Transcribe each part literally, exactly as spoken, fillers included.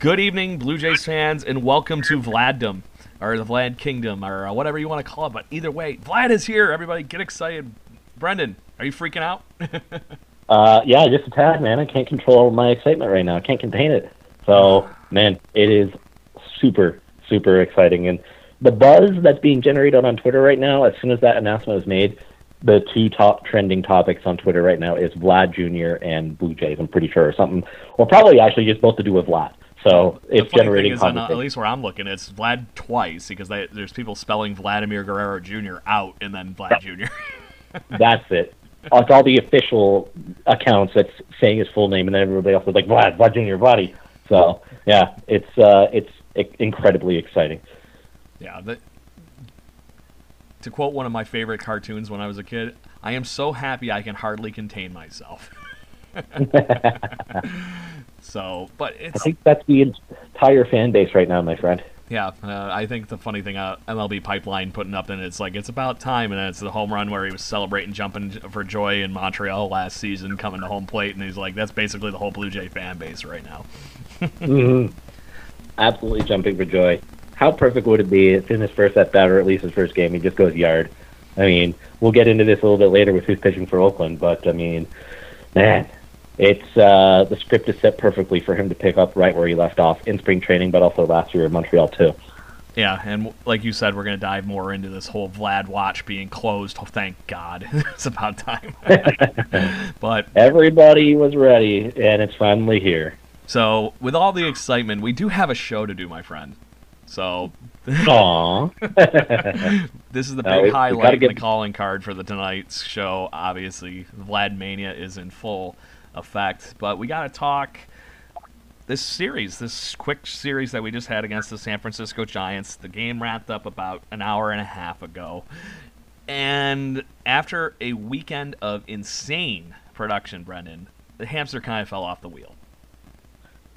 Good evening, Blue Jays fans, and welcome to Vladdom, or the Vlad Kingdom, or whatever you want to call it. But either way, Vlad is here. Everybody get excited. Brendan, are you freaking out? uh, yeah, just a tad, man. I can't control my excitement right now. I can't contain it. So, man, it is super, super exciting. And the buzz that's being generated on Twitter right now, as soon as that announcement was made, the two top trending topics on Twitter right now is Vlad Junior and Blue Jays, I'm pretty sure, or something. Or probably actually just both to do with Vlad. So it's the funny generating thing is, on, uh, at least where I'm looking, it's Vlad twice because they, there's people spelling Vladimir Guerrero Junior out and then Vlad Junior That's it. It's all the official accounts that's saying his full name, and then everybody else is like Vlad, Vlad Junior, buddy. So yeah, it's uh, it's it, incredibly exciting. Yeah. The, to quote one of my favorite cartoons when I was a kid, I am so happy I can hardly contain myself. So, but it's, I think that's the entire fan base right now, my friend. Yeah, uh, I think the funny thing, uh, M L B Pipeline putting up, and it's like, it's about time, and it's the home run where he was celebrating, jumping for joy in Montreal last season, coming to home plate, and he's like, that's basically the whole Blue Jay fan base right now. Mm-hmm. Absolutely jumping for joy. How perfect would it be if in his first at-bat, or at least his first game, he just goes yard? I mean, we'll get into this a little bit later with who's pitching for Oakland, but, I mean, man... It's uh, the script is set perfectly for him to pick up right where he left off in spring training, but also last year in Montreal, too. Yeah, and like you said, we're going to dive more into this whole Vlad watch being closed. Oh, thank God. It's about time. But everybody was ready, and it's finally here. So with all the excitement, we do have a show to do, my friend. So Aww. This is the big uh, highlight, get... the calling card for the tonight's show, obviously. Vlad Mania is in full effect, but we got to talk this series, this quick series that we just had against the San Francisco Giants. The game wrapped up about an hour and a half ago, and after a weekend of insane production, Brendan, the hamster kind of fell off the wheel.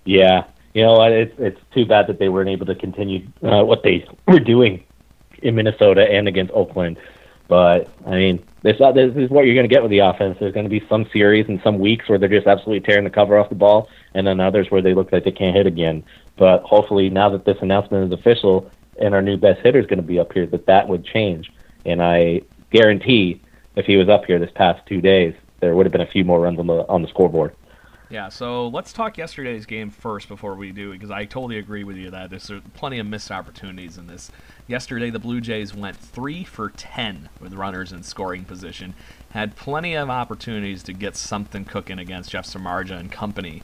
Yeah, you know what? It's it's too bad that they weren't able to continue uh, what they were doing in Minnesota and against Oakland. But, I mean, this, this is what you're going to get with the offense. There's going to be some series and some weeks where they're just absolutely tearing the cover off the ball, and then others where they look like they can't hit again. But hopefully now that this announcement is official and our new best hitter is going to be up here, that that would change. And I guarantee if he was up here this past two days, there would have been a few more runs on the on the scoreboard. Yeah, so let's talk yesterday's game first before we do, because I totally agree with you that there's plenty of missed opportunities in this. Yesterday, the Blue Jays went three for ten with runners in scoring position, had plenty of opportunities to get something cooking against Jeff Samardzija and company,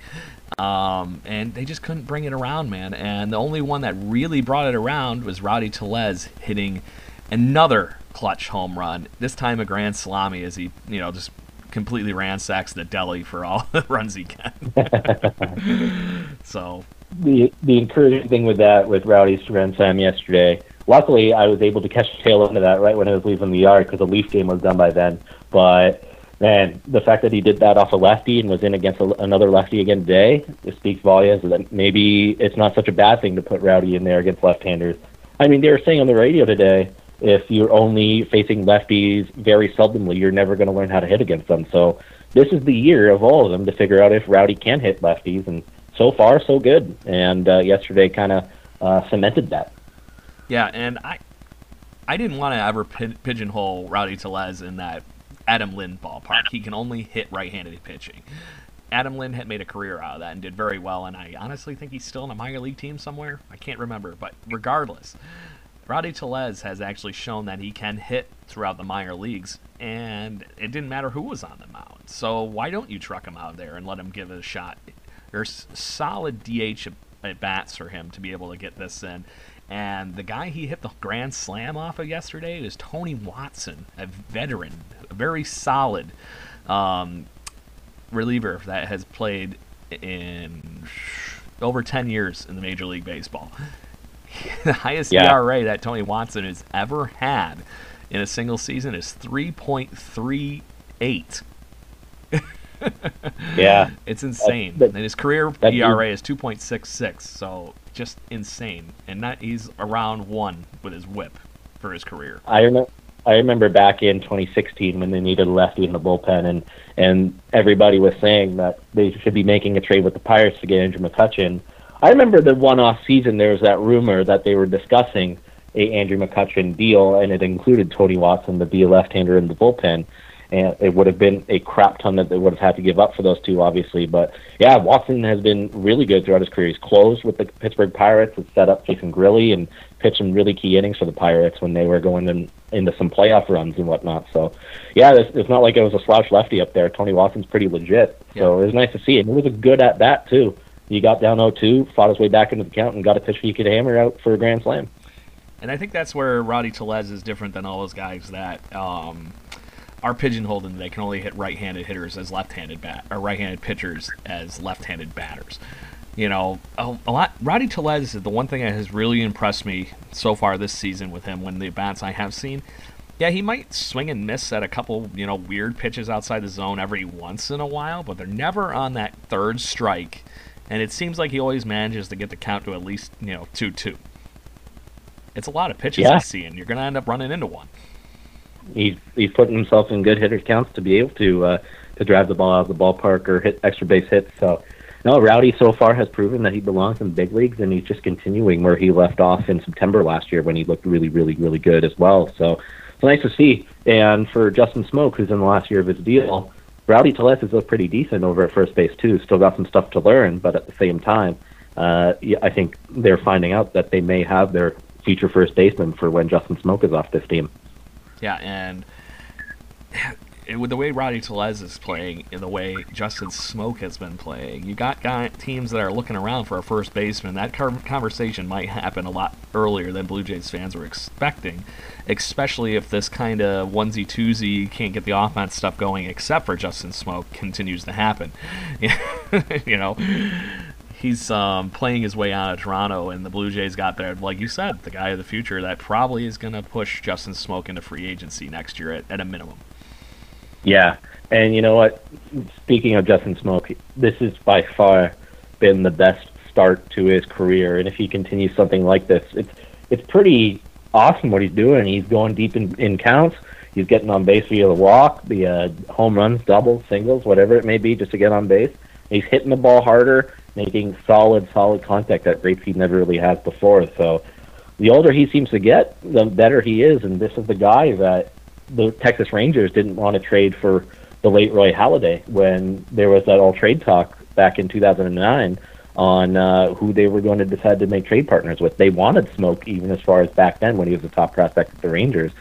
um, and they just couldn't bring it around, man. And the only one that really brought it around was Rowdy Tellez hitting another clutch home run, this time a grand salami as he, you know, just completely ransacks the deli for all the runs he can. So the the encouraging thing with that, with Rowdy's grand slam yesterday, luckily, I was able to catch the tail end of that right when I was leaving the yard because the Leaf game was done by then. But, man, the fact that he did that off a lefty and was in against a, another lefty again today, it speaks volumes that maybe it's not such a bad thing to put Rowdy in there against left-handers. I mean, they were saying on the radio today, if you're only facing lefties very seldomly, you're never going to learn how to hit against them. So this is the year of all of them to figure out if Rowdy can hit lefties, and so far, so good. And uh, yesterday kind of uh, cemented that. Yeah, and I I didn't want to ever pi- pigeonhole Rowdy Tellez in that Adam Lynn ballpark. He can only hit right-handed pitching. Adam Lynn had made a career out of that and did very well, and I honestly think he's still in a minor league team somewhere. I can't remember, but regardless, Rowdy Tellez has actually shown that he can hit throughout the minor leagues, and it didn't matter who was on the mound. So why don't you truck him out there and let him give it a shot? There's solid D H at-bats for him to be able to get this in. And the guy he hit the grand slam off of yesterday was Tony Watson, a veteran, a very solid um, reliever that has played in over ten years in the Major League Baseball. The highest yeah. E R A that Tony Watson has ever had in a single season is three point three eight. Yeah. It's insane. That, that, and his career E R A is two point six six, so just insane. And that he's around one with his whip for his career. I remember, I remember back in twenty sixteen when they needed a lefty in the bullpen, and, and everybody was saying that they should be making a trade with the Pirates to get Andrew McCutchen. I remember the one-off season there was that rumor that they were discussing a Andrew McCutchen deal, and it included Tony Watson to be a left-hander in the bullpen. And it would have been a crap ton that they would have had to give up for those two, obviously. But, yeah, Watson has been really good throughout his career. He's closed with the Pittsburgh Pirates and set up Jason Grilly and pitched some really key innings for the Pirates when they were going in, into some playoff runs and whatnot. So, yeah, it's, it's not like it was a slouch lefty up there. Tony Watson's pretty legit. Yeah. So it was nice to see it. And it was a good at-bat, too. He got down oh two, fought his way back into the count, and got a pitch he could hammer out for a grand slam. And I think that's where Rowdy Tellez is different than all those guys that um, – are pigeonholed and they can only hit right-handed hitters as left-handed bat or right-handed pitchers as left-handed batters. You know, a, a lot. Rowdy Tellez is the one thing that has really impressed me so far this season with him when the bats I have seen. Yeah, he might swing and miss at a couple, you know, weird pitches outside the zone every once in a while, but they're never on that third strike. And it seems like he always manages to get the count to at least, you know, two two. It's a lot of pitches yeah. I see, and you're going to end up running into one. He's he's putting himself in good hitter counts to be able to uh, to drive the ball out of the ballpark or hit extra base hits. So, no, Rowdy so far has proven that he belongs in the big leagues, and he's just continuing where he left off in September last year when he looked really, really, really good as well. So, it's nice to see. And for Justin Smoak, who's in the last year of his deal, Rowdy Tellez has looked pretty decent over at first base too. Still got some stuff to learn, but at the same time, uh, I think they're finding out that they may have their future first baseman for when Justin Smoak is off this team. Yeah, and it, with the way Rowdy Tellez is playing and the way Justin Smoak has been playing, you got, got teams that are looking around for a first baseman. That conversation might happen a lot earlier than Blue Jays fans were expecting, especially if this kind of onesie-twosie, can't get the offense stuff going except for Justin Smoak, continues to happen. You know, he's um, playing his way out of Toronto, and the Blue Jays got there, like you said, the guy of the future that probably is going to push Justin Smoak into free agency next year at, at a minimum. Yeah, and you know what? Speaking of Justin Smoak, this has by far been the best start to his career, and if he continues something like this, it's it's pretty awesome what he's doing. He's going deep in, in counts. He's getting on base via the walk, the uh, home runs, doubles, singles, whatever it may be, just to get on base. He's hitting the ball harder, making solid, solid contact at rates he never really has before. So the older he seems to get, the better he is. And this is the guy that the Texas Rangers didn't want to trade for the late Roy Halladay when there was that all-trade talk back in two thousand nine on uh, who they were going to decide to make trade partners with. They wanted Smoak even as far as back then when he was the top prospect at the Rangers.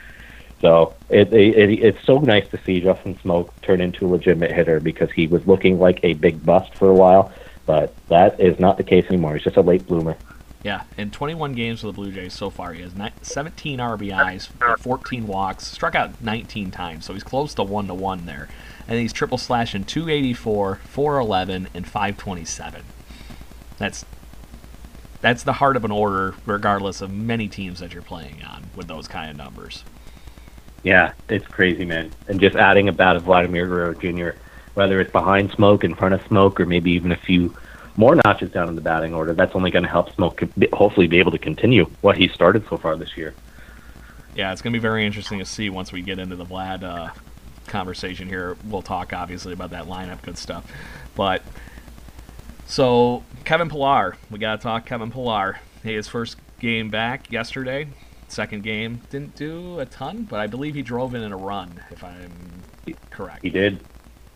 So it, it, it's so nice to see Justin Smoak turn into a legitimate hitter because he was looking like a big bust for a while. But that is not the case anymore. He's just a late bloomer. Yeah, in twenty-one games for the Blue Jays so far, he has seventeen R B Is, fourteen walks, struck out nineteen times, so he's close to one to one there. And he's triple slashing two eighty-four, four eleven, and five twenty-seven. That's that's the heart of an order, regardless of many teams that you're playing on, with those kind of numbers. Yeah, it's crazy, man. And just adding about Vladimir Guerrero Junior, whether it's behind Smoak, in front of Smoak, or maybe even a few more notches down in the batting order, that's only going to help Smoak hopefully be able to continue what he started so far this year. Yeah, it's going to be very interesting to see once we get into the Vlad uh, conversation here. We'll talk, obviously, about that lineup, good stuff. But so Kevin Pillar, we got to talk Kevin Pillar. Hey, his first game back yesterday, second game, didn't do a ton, but I believe he drove in in a run, if I'm correct. He did.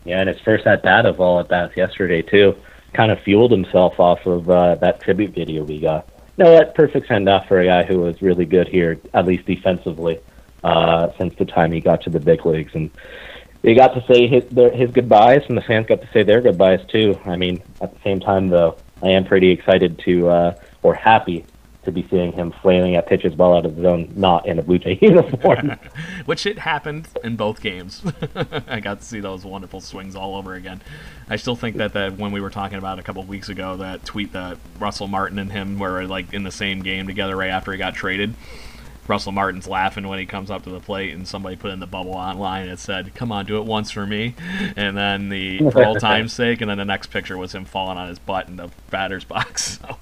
Yeah, and his first at-bat of all at-bats yesterday, too. Kind of fueled himself off of uh, that tribute video we got. No, that perfect send-off for a guy who was really good here, at least defensively, uh, since the time he got to the big leagues. And they got to say his, their, his goodbyes, and the fans got to say their goodbyes, too. I mean, at the same time, though, I am pretty excited to, uh, or happy to be seeing him flailing at pitches well out of the zone, not in a Blue Jay uniform. Which it happened in both games. I got to see those wonderful swings all over again. I still think that, that when we were talking about a couple of weeks ago, that tweet that Russell Martin and him were like in the same game together right after he got traded. Russell Martin's laughing when he comes up to the plate, and somebody put in the bubble online that said, "Come on, do it once for me." And then the for all time's sake, and then the next picture was him falling on his butt in the batter's box. So.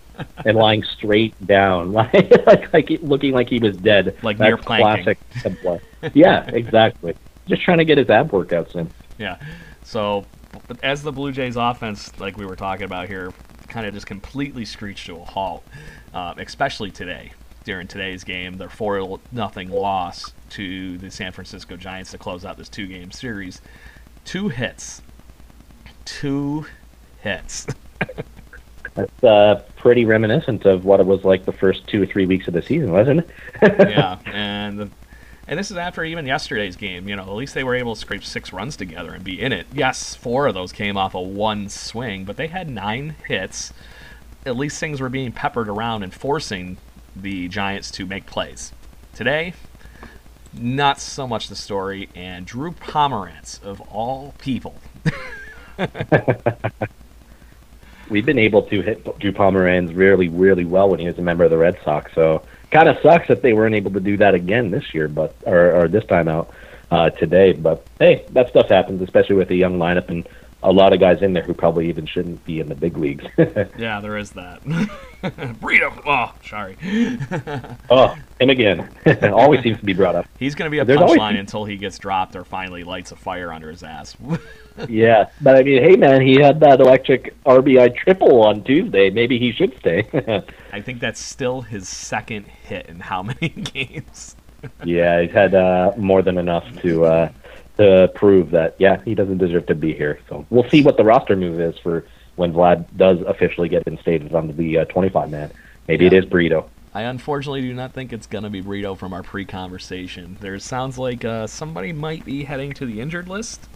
And lying straight down, like, like, like looking like he was dead. Like near planking. Classic. Yeah, exactly. Just trying to get his ab workouts in. Yeah. So but as the Blue Jays offense, like we were talking about here, kind of just completely screeched to a halt, uh, especially today. During today's game, their four nothing loss to the San Francisco Giants to close out this two-game series. Two hits. Two hits. That's uh, pretty reminiscent of what it was like the first two or three weeks of the season, wasn't it? Yeah, and the, and this is after even yesterday's game. You know, at least they were able to scrape six runs together and be in it. Yes, four of those came off of one swing, but they had nine hits. At least things were being peppered around and forcing the Giants to make plays. Today, not so much the story, and Drew Pomerantz, of all people. We've been able to hit Drew Pomerantz really, really well when he was a member of the Red Sox, so kind of sucks that they weren't able to do that again this year, but or, or this time out uh, today. But, hey, that stuff happens, especially with a young lineup and a lot of guys in there who probably even shouldn't be in the big leagues. Yeah, there is that. Brito! Oh, sorry. Oh, and again. Always seems to be brought up. He's going to be a punchline always... until he gets dropped or finally lights a fire under his ass. Yeah, but I mean, hey, man, he had that electric R B I triple on Tuesday. Maybe he should stay. I think that's still his second hit in how many games? Yeah, he's had uh, more than enough to... Uh, to prove that, yeah, he doesn't deserve to be here. So we'll see what the roster move is for when Vlad does officially get instated on the uh, twenty-five man. Maybe yeah. It is Brito. I unfortunately do not think it's going to be Brito from our pre-conversation. There sounds like uh, somebody might be heading to the injured list.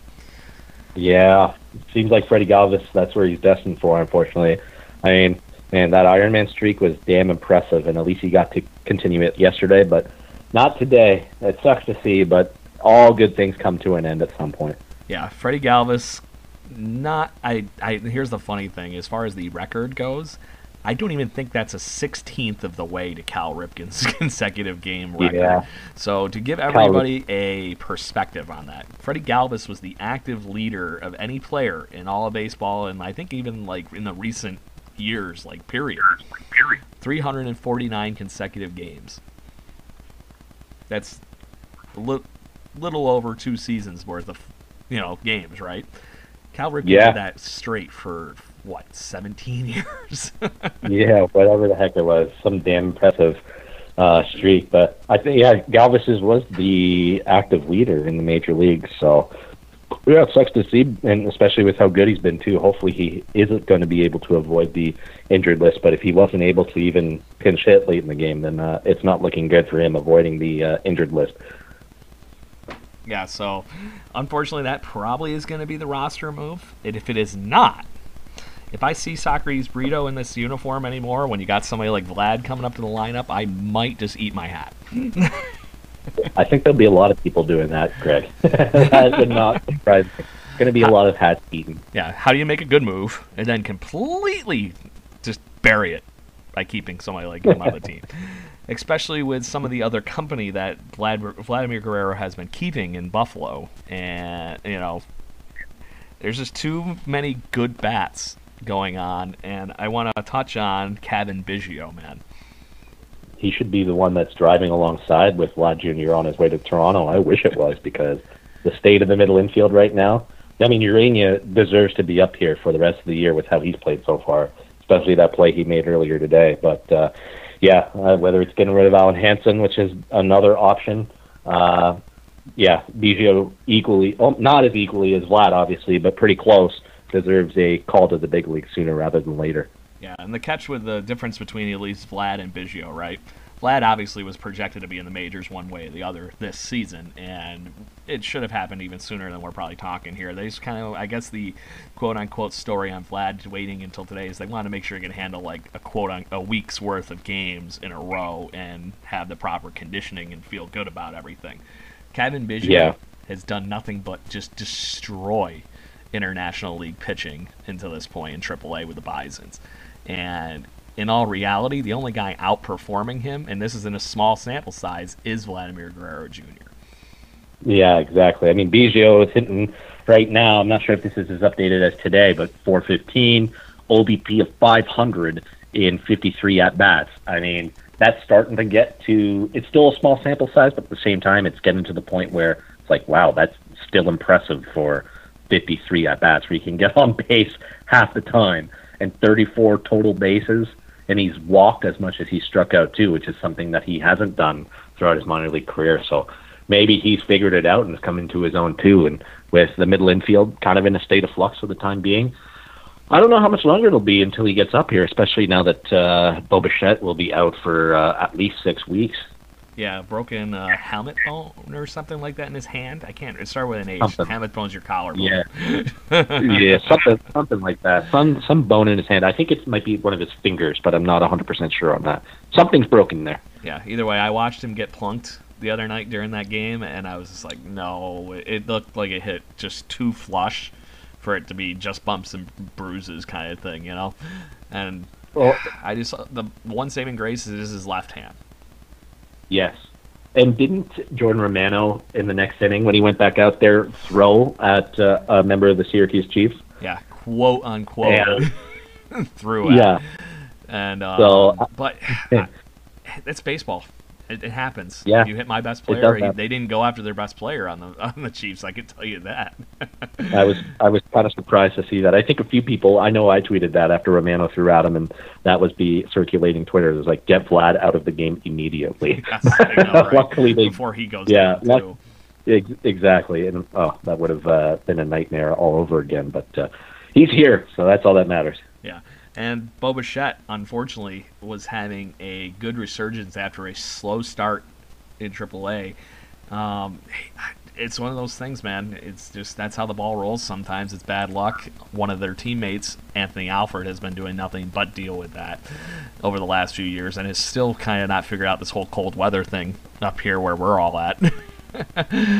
Yeah, seems like Freddy Galvis, that's where he's destined for, unfortunately. I mean, man, that Ironman streak was damn impressive, and at least he got to continue it yesterday, but not today. It sucks to see, but all good things come to an end at some point. Yeah, Freddy Galvis, not... I, I. Here's the funny thing. As far as the record goes, I don't even think that's a sixteenth of the way to Cal Ripken's consecutive game record. Yeah. So to give everybody Cal... a perspective on that, Freddy Galvis was the active leader of any player in all of baseball, and I think even like in the recent years, like period. three hundred forty-nine consecutive games. That's... Li- little over two seasons worth of, you know, games, right? Cal Ripken yeah. did that straight for, what, seventeen years? Yeah, whatever the heck it was. Some damn impressive uh, streak. But I think, yeah, Galvis was the active leader in the major leagues. So, yeah, it sucks to see, and especially with how good he's been, too. Hopefully he isn't going to be able to avoid the injured list. But if he wasn't able to even pinch hit late in the game, then uh, it's not looking good for him avoiding the uh, injured list. Yeah, so unfortunately that probably is going to be the roster move. And if it is not, if I see Socrates Brito in this uniform anymore when you got somebody like Vlad coming up to the lineup, I might just eat my hat. I think there'll be a lot of people doing that, Greg. That would not surprise me. Going to be a lot of hats eaten. Yeah, how do you make a good move and then completely just bury it? by keeping somebody like him on the team, especially with some of the other company that Vlad, Vladimir Guerrero has been keeping in Buffalo. And, you know, there's just too many good bats going on, and I want to touch on Cavan Biggio, man. He should be the one that's driving alongside with Vlad Junior on his way to Toronto. I wish it was, because the state of the middle infield right now, I mean, Urania deserves to be up here for the rest of the year with how he's played so far, especially that play he made earlier today. But, uh, yeah, uh, whether it's getting rid of Alan Hansen, which is another option, uh, yeah, Biggio equally, well, not as equally as Vlad, obviously, but pretty close, deserves a call to the big league sooner rather than later. Yeah, and the catch with the difference between at least Vlad and Biggio, right? Vlad obviously was projected to be in the majors one way or the other this season, and it should have happened even sooner than we're probably talking here. They just kind of, I guess the quote-unquote story on Vlad waiting until today is they wanted to make sure he could handle like a quote-unquote a week's worth of games in a row and have the proper conditioning and feel good about everything. Cavan Biggio yeah. has done nothing but just destroy International League pitching until this point in triple A with the Bisons. And in all reality, the only guy outperforming him, and this is in a small sample size, is Vladimir Guerrero Junior Yeah, exactly. I mean, Biggio is hitting right now, I'm not sure if this is as updated as today, but four fifteen, O B P of five hundred in fifty-three at-bats. I mean, that's starting to get to, it's still a small sample size, but at the same time, it's getting to the point where it's like, wow, that's still impressive for fifty-three at-bats, where you can get on base half the time, and thirty-four total bases, and he's walked as much as he struck out too, which is something that he hasn't done throughout his minor league career. So maybe he's figured it out and has come into his own too, and with the middle infield kind of in a state of flux for the time being, I don't know how much longer it'll be until he gets up here, especially now that uh, Bo Bichette will be out for uh, at least six weeks. Yeah, broken uh, helmet bone or something like that in his hand. I can't. It started with an H. Something. Helmet bone's your collarbone. Yeah, yeah, something, something like that. Some some bone in his hand. I think it might be one of his fingers, but I'm not one hundred percent sure on that. Something's broken there. Yeah. Either way, I watched him get plunked the other night during that game, and I was just like, no, it looked like it hit just too flush for it to be just bumps and bruises kind of thing, you know. And well, I just the one saving grace is his left hand. Yes. And didn't Jordan Romano in the next inning, when he went back out there, throw at uh, a member of the Syracuse Chiefs? Yeah, quote unquote, and, threw at. Yeah. And, um, so, but I, it's baseball. It, it happens. Yeah. You hit my best player. They didn't go after their best player on the on the Chiefs. I can tell you that. I was I was kind of surprised to see that. I think a few people. I know I tweeted that after Romano threw at him, and that was be circulating Twitter. It was like, get Vlad out of the game immediately. Yes, I know, right? Luckily, they, before he goes. Yeah, down luck, too. Exactly. And oh, that would have uh, been a nightmare all over again. But uh, he's here, so that's all that matters. Yeah. And Bo Bichette, unfortunately, was having a good resurgence after a slow start in triple A. Um, it's one of those things, man. It's just that's how the ball rolls sometimes. It's bad luck. One of their teammates, Anthony Alford, has been doing nothing but deal with that over the last few years and has still kind of not figured out this whole cold weather thing up here where we're all at.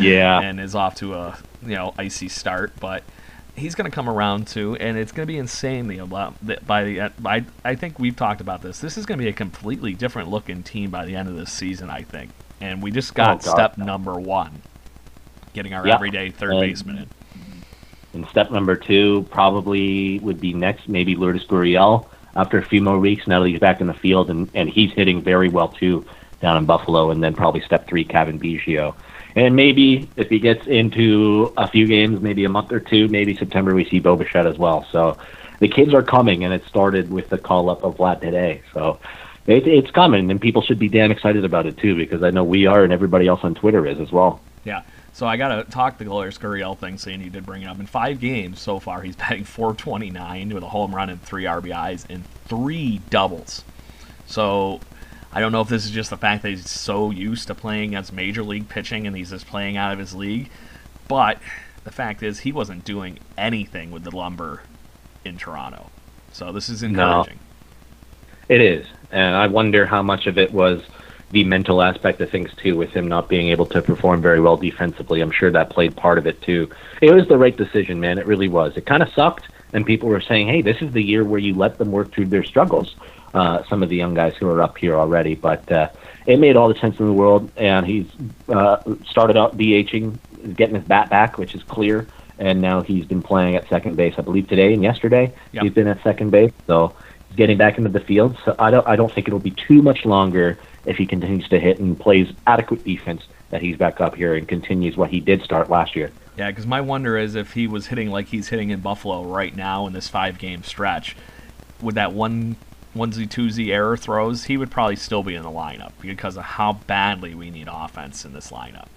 Yeah. And is off to a, you know, icy start, but he's going to come around too, and it's going to be insane. The by the by, I think we've talked about this. This is going to be a completely different looking team by the end of this season, I think. And we just got oh, God, step no. number one, getting our yeah. everyday third and, baseman in. And step number two probably would be next, maybe Lourdes Gurriel after a few more weeks. Now that he's back in the field, and, and he's hitting very well too down in Buffalo, and then probably step three, Cavan Biggio. And maybe if he gets into a few games, maybe a month or two, maybe September, we see Bo Bichette as well. So the kids are coming, and it started with the call-up of Vlad today. So it, it's coming, and people should be damn excited about it, too, because I know we are and everybody else on Twitter is as well. Yeah, so I got to talk the Lourdes Gurriel thing, seeing you did bring it up. In five games so far, he's batting four twenty-nine with a home run and three R B Is and three doubles. So I don't know if this is just the fact that he's so used to playing as major league pitching and he's just playing out of his league, but the fact is he wasn't doing anything with the lumber in Toronto. So this is encouraging. No, it is, and I wonder how much of it was the mental aspect of things too, with him not being able to perform very well defensively. I'm sure that played part of it too. It was the right decision, man. It really was. It kind of sucked, and people were saying, hey, this is the year where you let them work through their struggles. uh, some of the young guys who are up here already. But uh, it made all the sense in the world, and he's uh, started out DHing, getting his bat back, which is clear, and now he's been playing at second base, I believe, today and yesterday. Yep. He's been at second base, so he's getting back into the field. So I don't, I don't think it'll be too much longer if he continues to hit and plays adequate defense that he's back up here and continues what he did start last year. Yeah, because my wonder is if he was hitting like he's hitting in Buffalo right now in this five-game stretch, with that one onesie, twosie error throws, he would probably still be in the lineup because of how badly we need offense in this lineup.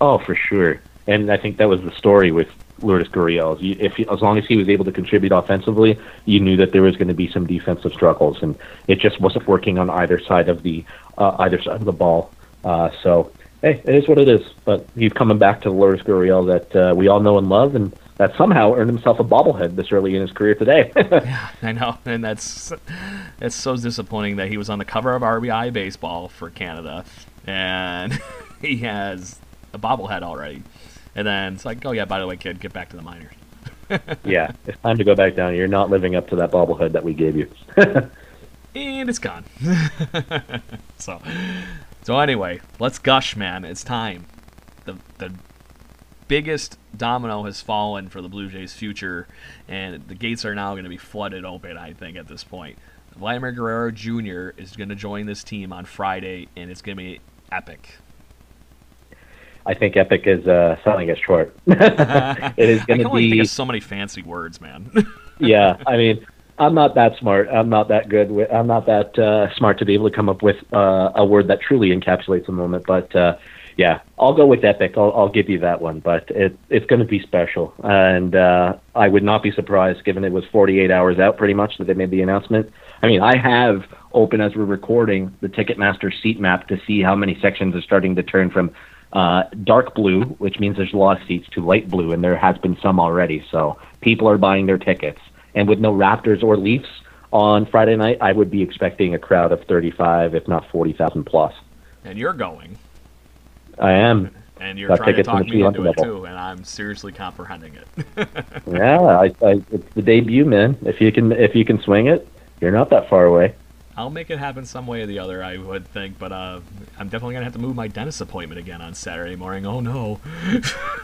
Oh, for sure. And I think that was the story with Lourdes Gurriel. If he, as long as he was able to contribute offensively, you knew that there was going to be some defensive struggles, and it just wasn't working on either side of the uh, either side of the ball. Uh, so, hey, it is what it is. But he's coming back to the Lourdes Gurriel that uh, we all know and love, and that somehow earned himself a bobblehead this early in his career today. Yeah, I know, and that's that's so disappointing that he was on the cover of R B I Baseball for Canada, and he has a bobblehead already. And then it's like, oh, yeah, by the way, kid, get back to the minors. Yeah, it's time to go back down. You're not living up to that bobblehead that we gave you. And it's gone. so so anyway, let's gush, man. It's time. The the biggest domino has fallen for the Blue Jays' future, and the gates are now going to be flooded open, I think, at this point. Vladimir Guerrero Junior is going to join this team on Friday, and it's going to be epic. I think epic is uh, selling us short. It is going to be. I can only think of so many fancy words, man. Yeah, I mean, I'm not that smart. I'm not that good. With, I'm not that uh, smart to be able to come up with uh, a word that truly encapsulates the moment. But uh, yeah, I'll go with epic. I'll, I'll give you that one. But it, it's going to be special, and uh, I would not be surprised, given it was forty-eight hours out, pretty much, that they made the announcement. I mean, I have open as we're recording the Ticketmaster seat map to see how many sections are starting to turn from. Uh, dark blue, which means there's a lot of seats, to light blue, and there has been some already. So people are buying their tickets. And with no Raptors or Leafs on Friday night, I would be expecting a crowd of thirty-five, if not forty thousand plus. And you're going. I am. And you're Got trying to talk me into it, level. too, and I'm seriously comprehending it. Yeah, I, I, it's the debut, man. If you can, if you can swing it, you're not that far away. I'll make it happen some way or the other, I would think, but uh, I'm definitely going to have to move my dentist appointment again on Saturday morning. Oh, no.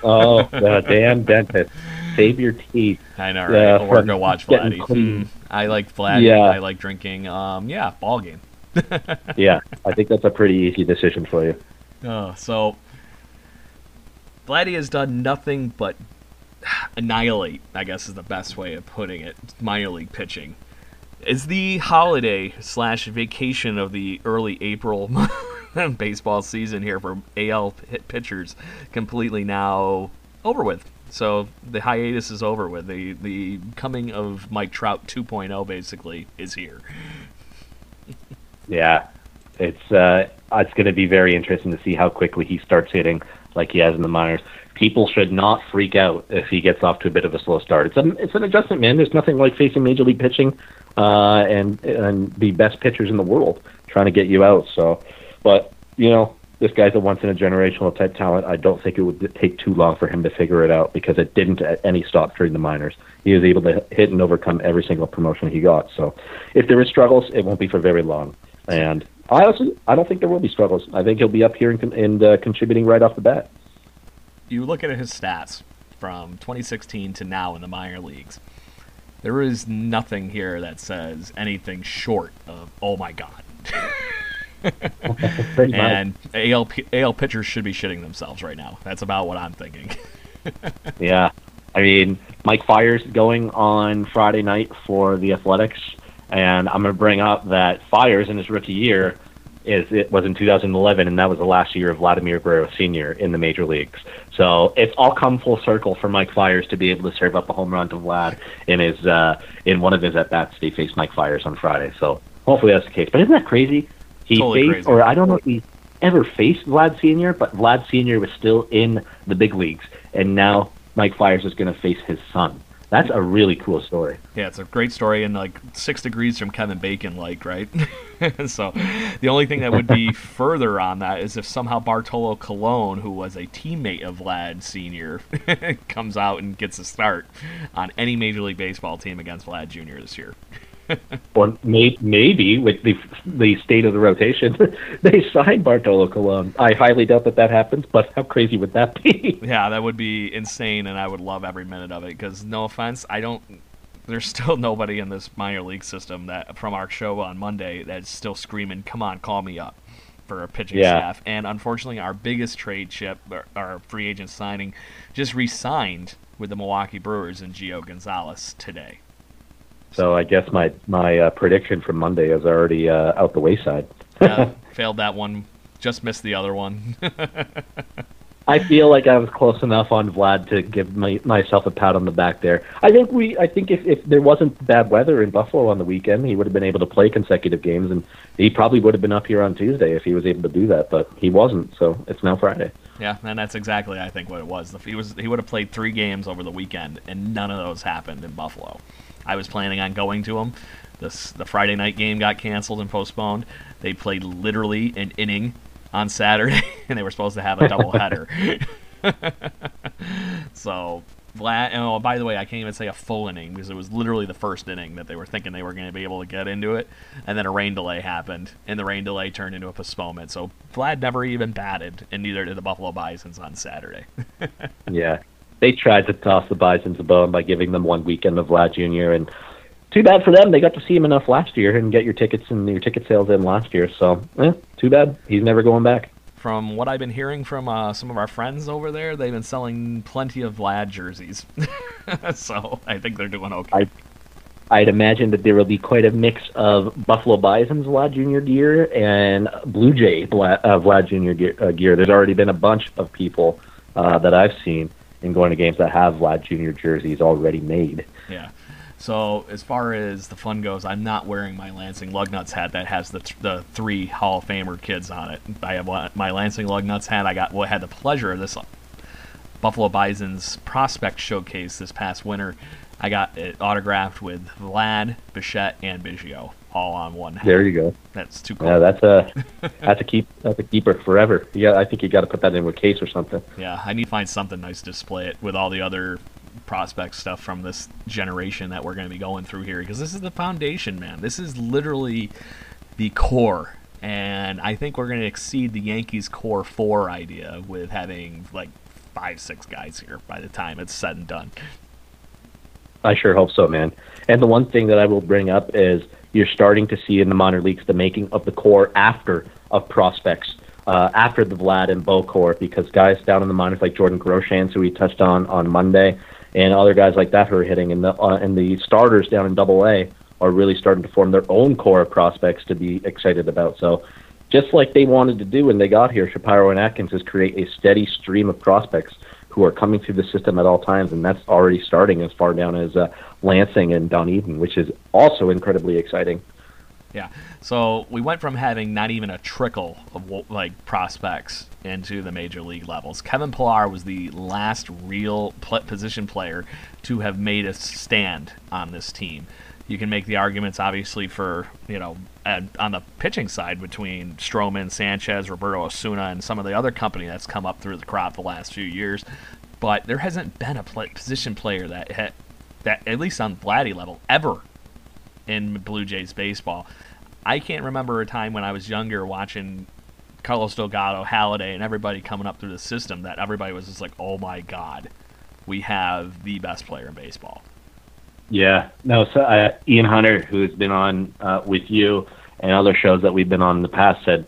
Oh, the damn dentist. Save your teeth. I know, right? Uh, We're going to watch Vladdy. Mm, I like Vladdy. Yeah. I like drinking. Um, yeah, ball game. Yeah, I think that's a pretty easy decision for you. Uh, so, Vladdy has done nothing but annihilate, I guess is the best way of putting it, minor league pitching. Is the holiday slash vacation of the early April baseball season here for A L hit pitchers completely now over with? So the hiatus is over with. The the coming of Mike Trout two point oh basically is here. Yeah, it's uh, it's going to be very interesting to see how quickly he starts hitting like he has in the minors. People should not freak out if he gets off to a bit of a slow start. It's an, it's an adjustment, man. There's nothing like facing major league pitching uh, and and the best pitchers in the world trying to get you out. So, but, you know, this guy's a once-in-a-generational type talent. I don't think it would take too long for him to figure it out because it didn't at any stop during the minors. He was able to hit and overcome every single promotion he got. So if there is struggles, it won't be for very long. And I also I don't think there will be struggles. I think he'll be up here and, and uh, contributing right off the bat. You look at his stats from twenty sixteen to now in the minor leagues, there is nothing here that says anything short of, oh, my God. And A L, A L pitchers should be shitting themselves right now. That's about what I'm thinking. Yeah. I mean, Mike Fiers going on Friday night for the Athletics, and I'm going to bring up that Fiers in his rookie year is it was in two thousand eleven, and that was the last year of Vladimir Guerrero Senior in the major leagues. So it's all come full circle for Mike Fiers to be able to serve up a home run to Vlad in his uh, in one of his at bats. They faced Mike Fiers on Friday, so hopefully that's the case. But isn't that crazy? He totally faced, crazy. Or I don't know if he ever faced Vlad Senior, but Vlad Senior was still in the big leagues, and now Mike Fiers is going to face his son. That's a really cool story. Yeah, it's a great story, and like six degrees from Kevin Bacon, like, right? So the only thing that would be further on that is if somehow Bartolo Colon, who was a teammate of Vlad Senior, comes out and gets a start on any Major League Baseball team against Vlad Junior this year. Or may, maybe with the the state of the rotation, they sign Bartolo Colon. I highly doubt that that happens, but how crazy would that be? Yeah, that would be insane, and I would love every minute of it. Because no offense, I don't. There's still nobody in this minor league system that from our show on Monday that's still screaming, "Come on, call me up" for our pitching yeah. staff. And unfortunately, our biggest trade chip, our free agent signing, just re-signed with the Milwaukee Brewers and Gio Gonzalez today. So I guess my my uh, prediction from Monday is already uh, out the wayside. Yeah, failed that one. Just missed the other one. I feel like I was close enough on Vlad to give my, myself a pat on the back there. I think we. I think if, if there wasn't bad weather in Buffalo on the weekend, he would have been able to play consecutive games, and he probably would have been up here on Tuesday if he was able to do that. But he wasn't, so it's now Friday. Yeah, and that's exactly I think what it was. He was he would have played three games over the weekend, and none of those happened in Buffalo. I was planning on going to them. This, the Friday night game got canceled and postponed. They played literally an inning on Saturday, and they were supposed to have a doubleheader. so, Vlad, oh, by the way, I can't even say a full inning because it was literally the first inning that they were thinking they were going to be able to get into it, and then a rain delay happened, and the rain delay turned into a postponement. So, Vlad never even batted, and neither did the Buffalo Bisons on Saturday. yeah. They tried to toss the Bisons a bone by giving them one weekend of Vlad Junior And too bad for them. They got to see him enough last year and get your tickets and your ticket sales in last year. So, eh, too bad. He's never going back. From what I've been hearing from uh, some of our friends over there, they've been selling plenty of Vlad jerseys. so I think they're doing okay. I, I'd imagine that there will be quite a mix of Buffalo Bisons Vlad Junior gear and Blue Jay Vlad, uh, Vlad Junior gear, uh, gear. There's already been a bunch of people uh, that I've seen and going to games that have Vlad Junior jerseys already made. Yeah. So as far as the fun goes, I'm not wearing my Lansing Lugnuts hat that has the th- the three Hall of Famer kids on it. I have my Lansing Lugnuts hat. I got well, I had the pleasure of this Buffalo Bison's prospect showcase this past winter. I got it autographed with Vlad, Bichette, and Biggio all on one hat. There you go. That's too cool. Yeah, that's a that's a keep that's a keeper forever. Yeah, I think you got to put that in a case or something. Yeah, I need to find something nice to display it with all the other prospect stuff from this generation that we're going to be going through here, because this is the foundation, man. This is literally the core, and I think we're going to exceed the Yankees' core four idea with having like five, six guys here by the time it's said and done. I sure hope so, man. And the one thing that I will bring up is you're starting to see in the minor leagues the making of the core after of prospects, uh, after the Vlad and Bo core, because guys down in the minors like Jordan Groshans, who we touched on on Monday, and other guys like that who are hitting, and the, uh, and the starters down in Double A are really starting to form their own core of prospects to be excited about. So just like they wanted to do when they got here, Shapiro and Atkins is create a steady stream of prospects who are coming through the system at all times, and that's already starting as far down as uh, Lansing and Dunedin, which is also incredibly exciting. Yeah, so we went from having not even a trickle of like prospects into the major league levels. Kevin Pillar was the last real position player to have made a stand on this team. You can make the arguments, obviously, for, you know, on the pitching side between Stroman, Sanchez, Roberto Osuna, and some of the other company that's come up through the crop the last few years. But there hasn't been a position player that, ha- that at least on Vladdy level, ever in Blue Jays baseball. I can't remember a time when I was younger watching Carlos Delgado, Halladay, and everybody coming up through the system that everybody was just like, oh, my God, we have the best player in baseball. Yeah, no, so, uh, Ian Hunter, who's been on uh, with you and other shows that we've been on in the past, said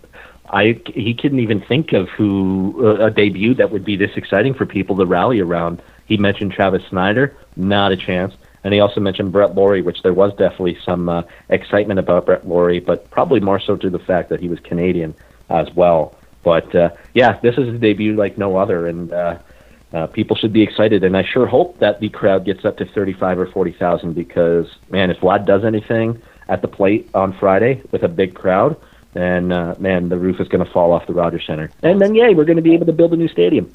I, he couldn't even think of who uh, a debut that would be this exciting for people to rally around. He mentioned Travis Snyder, not a chance. And he also mentioned Brett Lawrie, which there was definitely some uh, excitement about Brett Lawrie, but probably more so to the fact that he was Canadian as well. But, uh, yeah, this is a debut like no other, and uh, Uh, people should be excited, and I sure hope that the crowd gets up to thirty-five or forty thousand. Because, man, if Vlad does anything at the plate on Friday with a big crowd, then uh, man, the roof is going to fall off the Rogers Center, and then yay, we're going to be able to build a new stadium.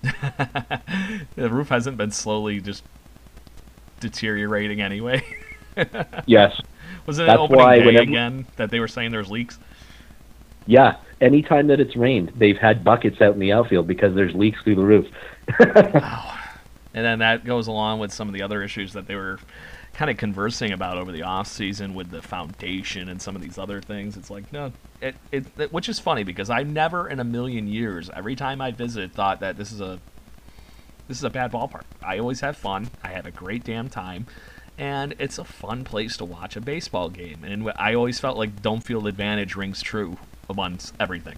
The roof hasn't been slowly just deteriorating anyway. Yes, was it an opening day whenever, again that they were saying there's leaks? Yeah, anytime that it's rained, they've had buckets out in the outfield because there's leaks through the roof. Wow. And then that goes along with some of the other issues that they were kind of conversing about over the offseason with the foundation and some of these other things. It's like, no, it, it, it which is funny because I never in a million years, every time I visit, thought that this is a this is a bad ballpark. I always have fun. I have a great damn time. And it's a fun place to watch a baseball game. And I always felt like home field advantage rings true amongst everything.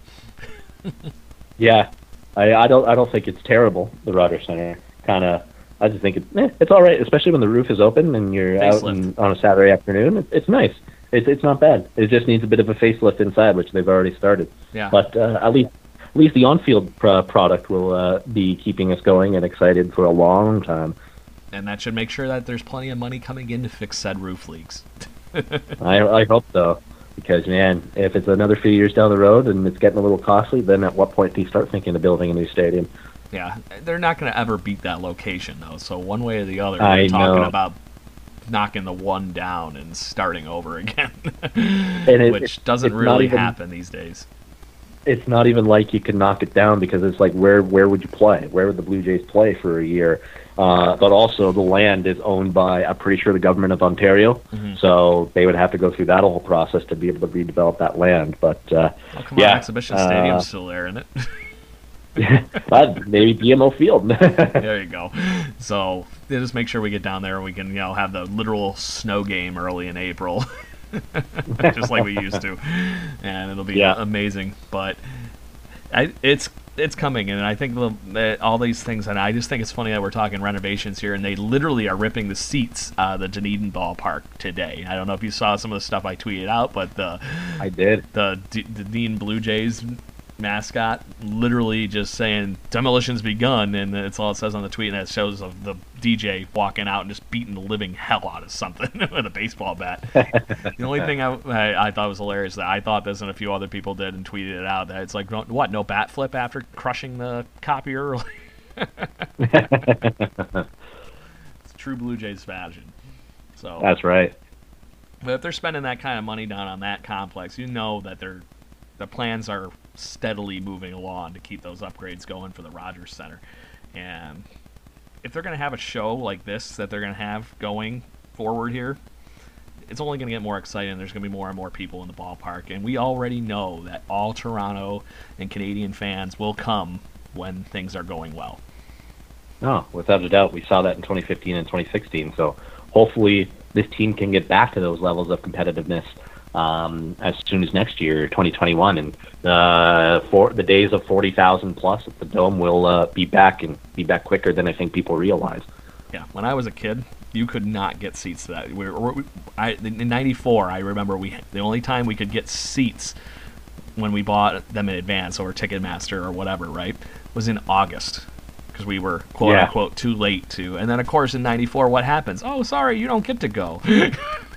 Yeah. I, I don't I don't think it's terrible, the Rogers Center. Kind of, I just think it, eh, it's all right, especially when the roof is open and you're facelift. out and, on a Saturday afternoon. It, it's nice. It, it's not bad. It just needs a bit of a facelift inside, which they've already started. Yeah. But uh, at least at least the on-field pro- product will uh, be keeping us going and excited for a long time. And that should make sure that there's plenty of money coming in to fix said roof leaks. I, I hope so. Because, man, if it's another few years down the road and it's getting a little costly, then at what point do you start thinking of building a new stadium? Yeah, they're not going to ever beat that location, though. So one way or the other, I we're talking know. about knocking the one down and starting over again, and it, which it, doesn't really even, happen these days. It's not even like you can knock it down because it's like, where, where would you play? Where would the Blue Jays play for a year? Uh, but also the land is owned by, I'm pretty sure, the government of Ontario. Mm-hmm. So they would have to go through that whole process to be able to redevelop that land. But uh, oh, come yeah, on, Exhibition uh, Stadium's still there, isn't it? Maybe B M O Field. There you go. So just make sure we get down there and we can, you know, have the literal snow game early in April, just like we used to, and it'll be yeah. amazing. But I, it's. It's coming, and I think the, the, all these things, and I just think it's funny that we're talking renovations here, and they literally are ripping the seats out of the Dunedin ballpark today. I don't know if you saw some of the stuff I tweeted out, but the I did. The D- Dunedin Blue Jays mascot literally just saying, demolition's begun, and it's all it says on the tweet, and it shows of the D J walking out and just beating the living hell out of something with a baseball bat. The only thing I, I, I thought was hilarious that I thought this and a few other people did and tweeted it out, that it's like, what, no bat flip after crushing the copier early? It's true Blue Jays fashion. So that's right. But if they're spending that kind of money down on that complex, you know that they're the plans are steadily moving along to keep those upgrades going for the Rogers Center. And if they're going to have a show like this that they're going to have going forward here, it's only going to get more exciting. There's going to be more and more people in the ballpark. And we already know that all Toronto and Canadian fans will come when things are going well. No, without a doubt. We saw that in twenty fifteen and twenty sixteen. So hopefully this team can get back to those levels of competitiveness Um, as soon as next year, twenty twenty-one, and uh, for the days of forty thousand plus at the Dome will uh, be back, and be back quicker than I think people realize. Yeah, when I was a kid, you could not get seats to that. We were, we, I, in ninety-four, I remember we the only time we could get seats when we bought them in advance over Ticketmaster or whatever, right, was in August. Because we were, quote yeah. unquote, too late to. And then, of course, in ninety-four, what happens? Oh, sorry, you don't get to go.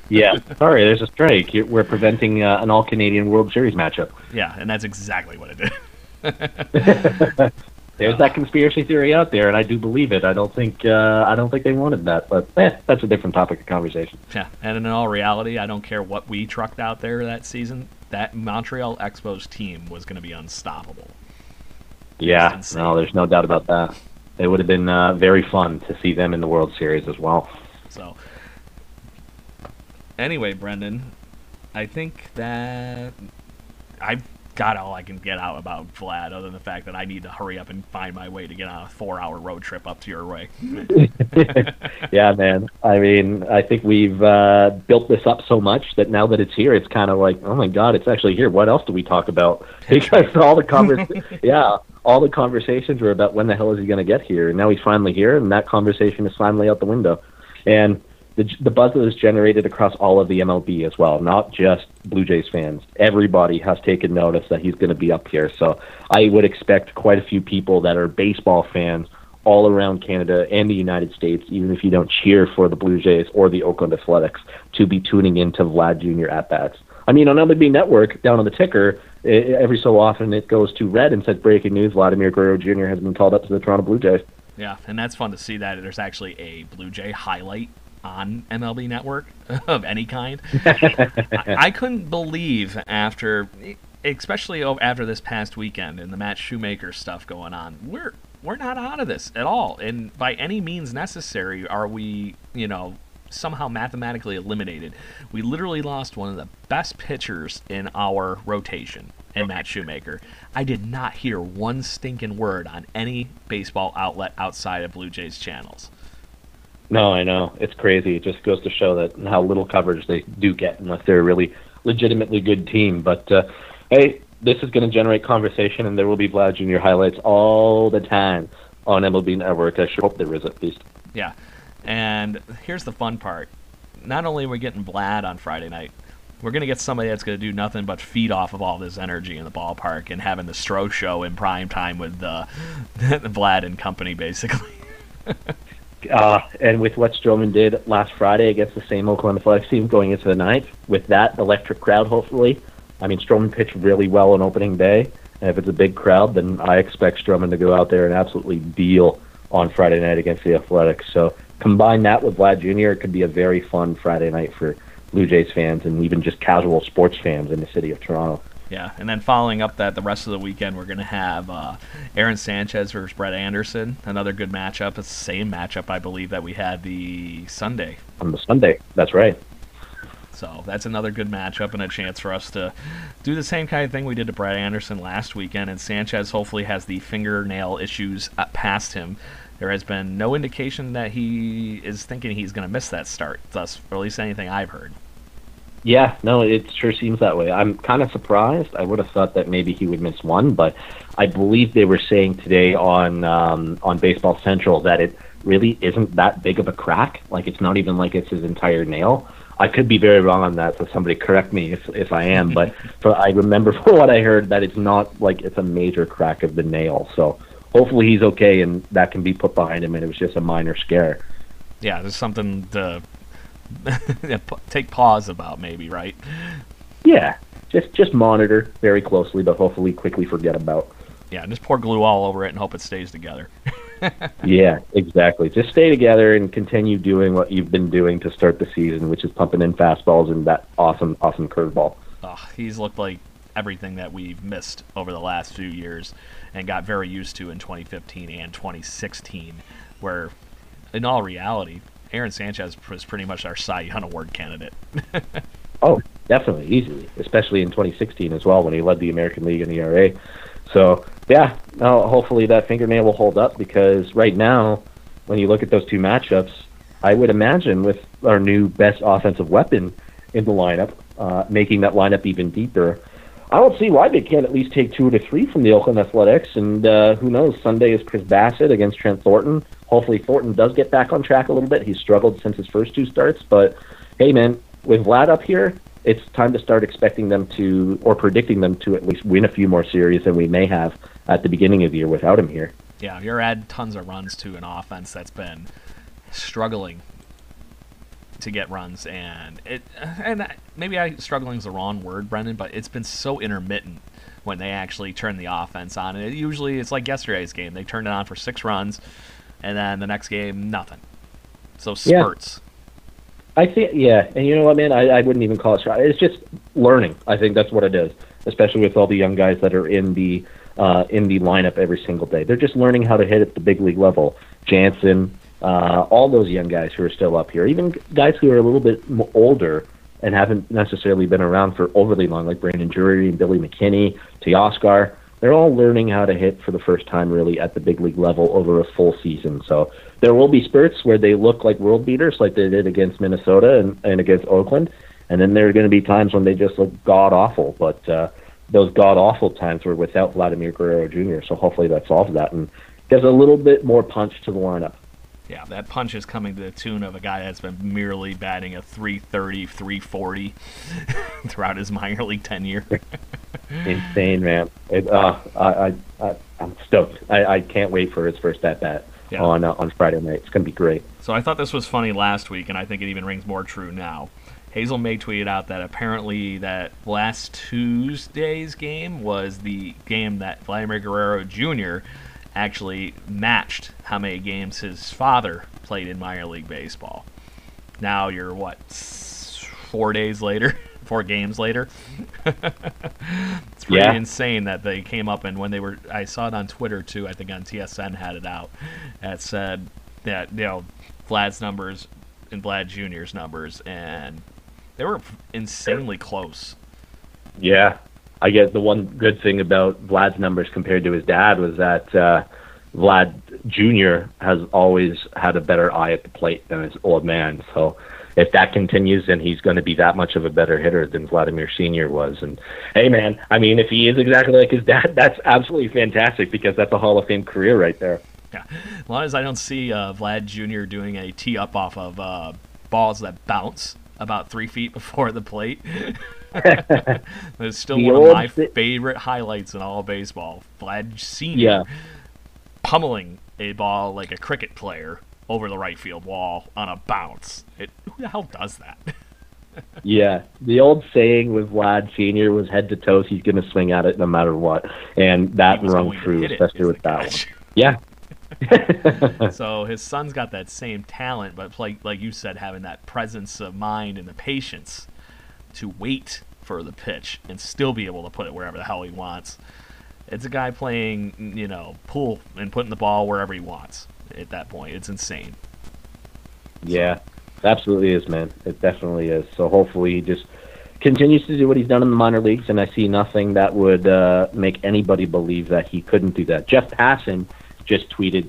Yeah, sorry, there's a strike. We're preventing uh, an all-Canadian World Series matchup. Yeah, and that's exactly what it did. There's uh, that conspiracy theory out there, and I do believe it. I don't think uh, I don't think they wanted that, but eh, that's a different topic of conversation. Yeah, and in all reality, I don't care what we trucked out there that season. That Montreal Expos team was going to be unstoppable. Yeah, no, there's no doubt about that. It would have been uh, very fun to see them in the World Series as well. So. Anyway, Brendan, I think that I've got all I can get out about Vlad, other than the fact that I need to hurry up and find my way to get on a four-hour road trip up to your way. Yeah, man. I mean, I think we've uh, built this up so much that now that it's here, it's kind of like, oh, my God, it's actually here. What else do we talk about? Because all the conversations, yeah, all the conversations were about when the hell is he going to get here, and now he's finally here, and that conversation is finally out the window. And The, the buzz that is generated across all of the M L B as well, not just Blue Jays fans. Everybody has taken notice that he's going to be up here. So I would expect quite a few people that are baseball fans all around Canada and the United States, even if you don't cheer for the Blue Jays or the Oakland Athletics, to be tuning into Vlad Junior at-bats. I mean, on M L B Network, down on the ticker, it, every so often it goes to red and says, breaking news, Vladimir Guerrero Junior has been called up to the Toronto Blue Jays. Yeah, and that's fun to see that. There's actually a Blue Jay highlight on M L B Network of any kind. I, I couldn't believe after, especially after this past weekend and the Matt Shoemaker stuff going on, we're we're not out of this at all. And by any means necessary are we, you know, somehow mathematically eliminated. We literally lost one of the best pitchers in our rotation and Matt Shoemaker. I did not hear one stinking word on any baseball outlet outside of Blue Jays channels. No, I know. It's crazy. It just goes to show that how little coverage they do get unless they're a really legitimately good team. But, uh, hey, this is going to generate conversation, and there will be Vlad Junior highlights all the time on M L B Network. I sure hope there is at least. Yeah, and here's the fun part. Not only are we getting Vlad on Friday night, we're going to get somebody that's going to do nothing but feed off of all this energy in the ballpark and having the Stroh show in prime time with uh, Vlad and company, basically. uh, and with what Stroman did last Friday against the same Oakland Athletics team going into the ninth, with that electric crowd, hopefully. I mean, Stroman pitched really well on opening day, and if it's a big crowd, then I expect Stroman to go out there and absolutely deal on Friday night against the Athletics. So combine that with Vlad Junior, it could be a very fun Friday night for Blue Jays fans and even just casual sports fans in the city of Toronto. Yeah, and then following up that, the rest of the weekend, we're going to have uh, Aaron Sanchez versus Brett Anderson, another good matchup. It's the same matchup, I believe, that we had the Sunday. On the Sunday, that's right. So that's another good matchup and a chance for us to do the same kind of thing we did to Brett Anderson last weekend, and Sanchez hopefully has the fingernail issues past him. There has been no indication that he is thinking he's going to miss that start, thus, or at least anything I've heard. Yeah, no, it sure seems that way. I'm kind of surprised. I would have thought that maybe he would miss one, but I believe they were saying today on um, on Baseball Central that it really isn't that big of a crack. Like, it's not even like it's his entire nail. I could be very wrong on that, so somebody correct me if if I am, but for, I remember from what I heard that it's not like it's a major crack of the nail. So hopefully he's okay and that can be put behind him and it was just a minor scare. Yeah, there's something to take pause about maybe, right? Yeah, just just monitor very closely, but hopefully quickly forget about. Yeah, just pour glue all over it and hope it stays together. Yeah, exactly. Just stay together and continue doing what you've been doing to start the season, which is pumping in fastballs and that awesome, awesome curveball. Oh, he's looked like everything that we've missed over the last few years and got very used to in twenty fifteen and twenty sixteen, where in all reality, Aaron Sanchez was pretty much our Cy Young Award candidate. Oh, definitely, easily, especially in twenty sixteen as well when he led the American League in E R A. So, yeah, no, hopefully that fingernail will hold up because right now, when you look at those two matchups, I would imagine with our new best offensive weapon in the lineup, uh, making that lineup even deeper, I don't see why they can't at least take two to three from the Oakland Athletics. And uh, who knows, Sunday is Chris Bassett against Trent Thornton. Hopefully Thornton does get back on track a little bit. He's struggled since his first two starts. But, hey, man, with Vlad up here, it's time to start expecting them to, or predicting them to at least win a few more series than we may have at the beginning of the year without him here. Yeah, you're adding tons of runs to an offense that's been struggling to get runs, and it and maybe I, struggling is the wrong word, Brendan, but it's been so intermittent when they actually turn the offense on. And it usually it's like yesterday's game. They turned it on for six runs, and then the next game, nothing. So spurts. Yeah. I think, yeah, and you know what, man, I, I wouldn't even call it struggle. It's just learning. I think that's what it is, especially with all the young guys that are in the uh, in the lineup every single day. They're just learning how to hit at the big league level. Jansen, uh, all those young guys who are still up here, even guys who are a little bit older and haven't necessarily been around for overly long, like Brandon Drury and Billy McKinney, Teoscar, they're all learning how to hit for the first time really at the big league level over a full season. So there will be spurts where they look like world beaters like they did against Minnesota and, and against Oakland. And then there are going to be times when they just look god-awful. But uh, those god-awful times were without Vladimir Guerrero Junior So hopefully that solves that and gives a little bit more punch to the lineup. Yeah, that punch is coming to the tune of a guy that's been merely batting a three thirty, three forty throughout his minor league tenure. Insane, man. It, uh, I, I, I'm stoked. I, I can't wait for his first at-bat yeah. on uh, on Friday night. It's going to be great. So I thought this was funny last week, and I think it even rings more true now. Hazel May tweeted out that apparently that last Tuesday's game was the game that Vladimir Guerrero Junior actually matched how many games his father played in minor league baseball. Now you're, what, four days later? Four games later? It's pretty yeah. insane that they came up, and when they were, I saw it on Twitter too, I think on T S N had it out, that said that, you know, Vlad's numbers and Vlad Junior's numbers, and they were insanely close. Yeah. I guess the one good thing about Vlad's numbers compared to his dad was that uh, Vlad Junior has always had a better eye at the plate than his old man. So if that continues, then he's going to be that much of a better hitter than Vladimir Senior was. And hey, man, I mean, if he is exactly like his dad, that's absolutely fantastic, because that's a Hall of Fame career right there. Yeah, as long as I don't see uh, Vlad Junior doing a tee up off of uh, balls that bounce about three feet before the plate. That's still the one of my si- favorite highlights in all of baseball. Vlad Senior Yeah. Pummeling a ball like a cricket player over the right field wall on a bounce. It, who the hell does that? Yeah. The old saying with Vlad Senior was head to toes, he's going to swing at it no matter what. And that rung true, especially with that catch. one. Yeah. So his son's got that same talent, but like, like you said, having that presence of mind and the patience to wait for the pitch and still be able to put it wherever the hell he wants. It's a guy playing, you know, pool and putting the ball wherever he wants at that point. It's insane. Yeah, it absolutely is, man. It definitely is. So hopefully he just continues to do what he's done in the minor leagues, and I see nothing that would uh, make anybody believe that he couldn't do that. Jeff Passan just tweeted,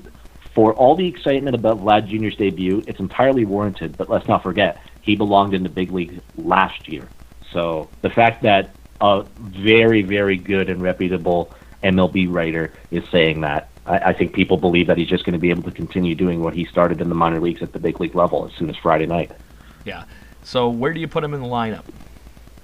"For all the excitement about Vlad Junior's debut, it's entirely warranted, but let's not forget, he belonged in the big leagues last year." So the fact that a very, very good and reputable M L B writer is saying that, I, I think people believe that he's just going to be able to continue doing what he started in the minor leagues at the big league level as soon as Friday night. Yeah. So where do you put him in the lineup?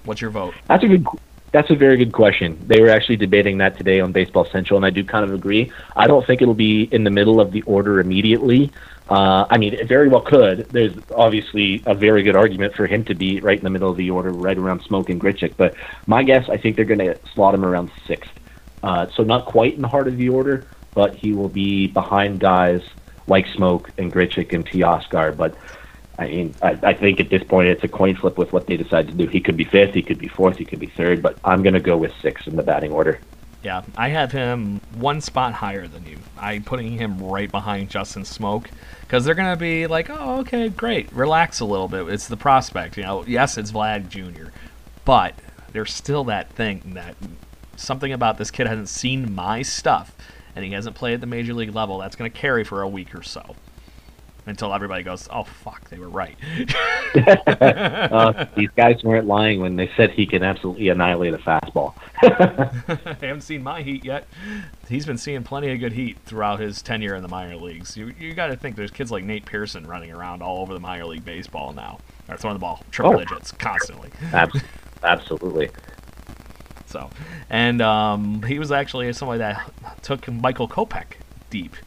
What's your vote? That's a good That's a very good question. They were actually debating that today on Baseball Central, and I do kind of agree. I don't think it'll be in the middle of the order immediately. Uh, I mean, it very well could. There's obviously a very good argument for him to be right in the middle of the order, right around Smoak and Grichuk. But my guess, I think they're going to slot him around sixth. Uh, so not quite in the heart of the order, but he will be behind guys like Smoak and Grichuk and Teoscar. But I mean, I, I think at this point it's a coin flip with what they decide to do. He could be fifth, he could be fourth, he could be third, but I'm going to go with sixth in the batting order. Yeah, I have him one spot higher than you. I'm putting him right behind Justin Smoak, because they're going to be like, oh, okay, great, relax a little bit. It's the prospect, you know. Yes, it's Vlad Junior, but there's still that thing that something about this kid hasn't seen my stuff, and he hasn't played at the major league level. That's going to carry for a week or so, until everybody goes, oh, fuck, they were right. uh, these guys weren't lying when they said he can absolutely annihilate a fastball. They haven't seen my heat yet. He's been seeing plenty of good heat throughout his tenure in the minor leagues. You you got to think there's kids like Nate Pearson running around all over the minor league baseball now. They're throwing the ball triple oh. digits constantly. Absolutely. So, and um, he was actually somebody that took Michael Kopech deep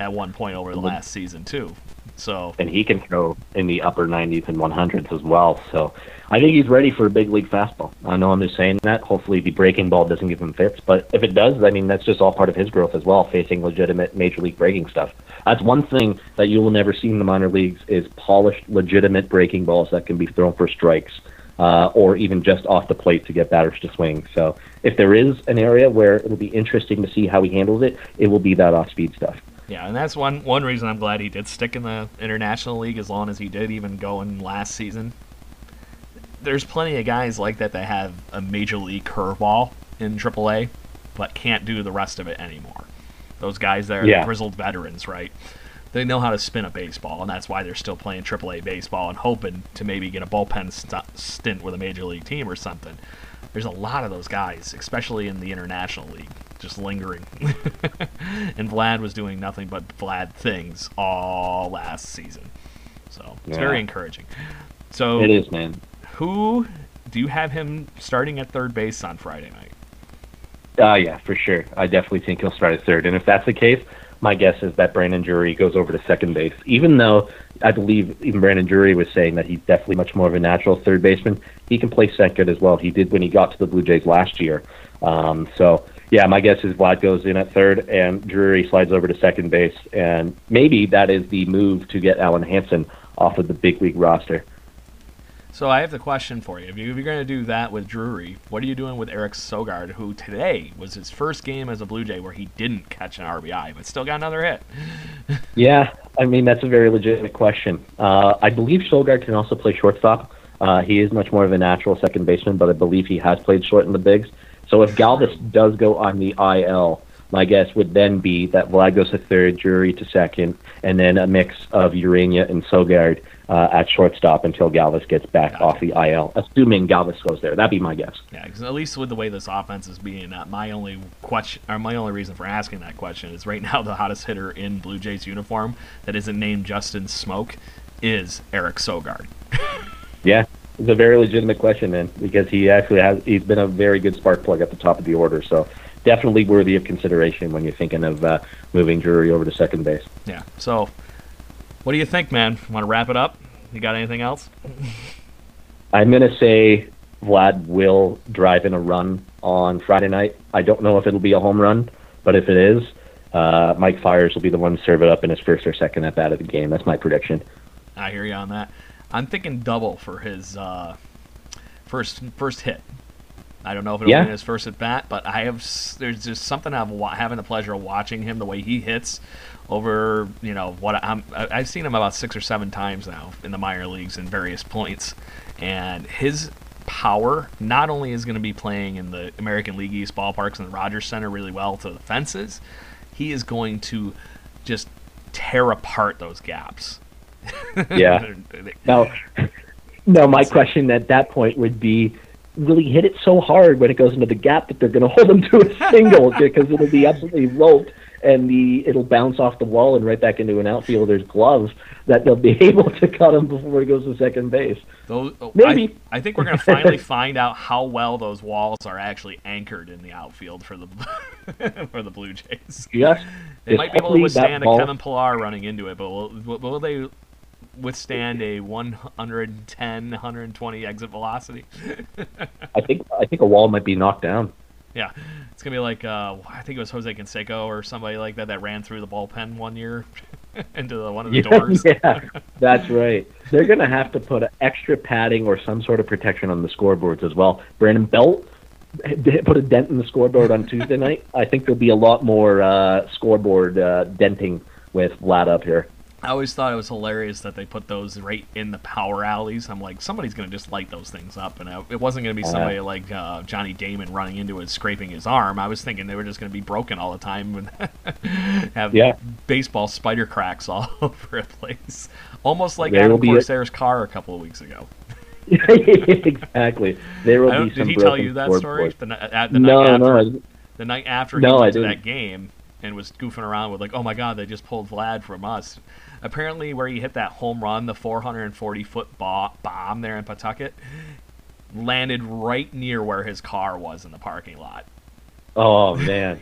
at one point over the last season too. So, and he can throw in the upper nineties and one hundreds as well. So I think he's ready for a big league fastball. I know I'm just saying that. Hopefully the breaking ball doesn't give him fits, but if it does, I mean, that's just all part of his growth as well, facing legitimate major league breaking stuff. That's one thing that you will never see in the minor leagues is polished, legitimate breaking balls that can be thrown for strikes uh, or even just off the plate to get batters to swing. So if there is an area where it will be interesting to see how he handles it, it will be that off-speed stuff. Yeah, and that's one, one reason I'm glad he did stick in the International League as long as he did, even going last season. There's plenty of guys like that that have a major league curveball in triple A, but can't do the rest of it anymore. Those guys that are yeah. grizzled veterans, right? They know how to spin a baseball, and that's why they're still playing triple A baseball and hoping to maybe get a bullpen st- stint with a major league team or something. There's a lot of those guys, especially in the International League, just lingering. And Vlad was doing nothing but Vlad things all last season. So it's yeah. very encouraging. So it is, man. Who do you have him starting at third base on Friday night? Uh, yeah, for sure. I definitely think he'll start at third. And if that's the case, my guess is that Brandon Drury goes over to second base, even though I believe even Brandon Drury was saying that he's definitely much more of a natural third baseman. He can play second as well. He did when he got to the Blue Jays last year. Um, so, yeah, my guess is Vlad goes in at third and Drury slides over to second base. And maybe that is the move to get Alan Hansen off of the big league roster. So I have the question for you. If you're going to do that with Drury, what are you doing with Eric Sogard, who today was his first game as a Blue Jay where he didn't catch an R B I, but still got another hit? Yeah, I mean, that's a very legitimate question. Uh, I believe Sogard can also play shortstop. Uh, he is much more of a natural second baseman, but I believe he has played short in the bigs. So if Galvis does go on the I L, my guess would then be that Vlad goes to third, Drury to second, and then a mix of Urania and Sogard uh, at shortstop until Galvis gets back okay. off the I L, assuming Galvis goes there. That'd be my guess. Yeah, because at least with the way this offense is being, uh, my only question, or my only reason for asking that question is right now the hottest hitter in Blue Jays uniform that isn't named Justin Smoak is Eric Sogard. Yeah. It's a very legitimate question, man, because he actually has he's been a very good spark plug at the top of the order, so definitely worthy of consideration when you're thinking of uh, moving Drury over to second base. Yeah. So, what do you think, man? Want to wrap it up? You got anything else? I'm gonna say Vlad will drive in a run on Friday night. I don't know if it'll be a home run, but if it is, uh, Mike Fiers will be the one to serve it up in his first or second at bat of the game. That's my prediction. I hear you on that. I'm thinking double for his uh, first first hit. I don't know if it'll yeah. be his first at bat, but I have there's just something I've having the pleasure of watching him the way he hits over. You know what I'm I've seen him about six or seven times now in the minor leagues in various points, and his power not only is going to be playing in the American League East ballparks and the Rogers Center really well to the fences, he is going to just tear apart those gaps. Yeah. Now, now, my question at that point would be, really hit it so hard when it goes into the gap that they're going to hold him to a single because it'll be absolutely roped and the it'll bounce off the wall and right back into an outfielder's glove that they'll be able to cut him before he goes to second base. Those, oh, Maybe. I, I think we're going to finally find out how well those walls are actually anchored in the outfield for the for the Blue Jays. Yes. They might be able to withstand a Kevin Pillar running into it, but will, will they withstand a one ten, one twenty exit velocity? I think I think a wall might be knocked down. Yeah, it's gonna be like uh, I think it was Jose Canseco or somebody like that that ran through the bullpen one year into the, one of the yeah, doors. Yeah, that's right. They're gonna have to put extra padding or some sort of protection on the scoreboards as well. Brandon Belt put a dent in the scoreboard on Tuesday night. I think there'll be a lot more uh, scoreboard uh, denting with Vlad up here. I always thought it was hilarious that they put those right in the power alleys. I'm like, somebody's going to just light those things up. And I, it wasn't going to be somebody uh, like uh, Johnny Damon running into it, scraping his arm. I was thinking they were just going to be broken all the time and have yeah. baseball spider cracks all over the place. Almost like there Adam Corsair's a... car a couple of weeks ago. Exactly. There will be did some he tell you that story? The, uh, the no, night after, no. The night after no, he went to that game and was goofing around with like, oh, my God, they just pulled Vlad from us. Apparently, where he hit that home run, the four hundred forty foot bomb there in Pawtucket, landed right near where his car was in the parking lot. Oh, man.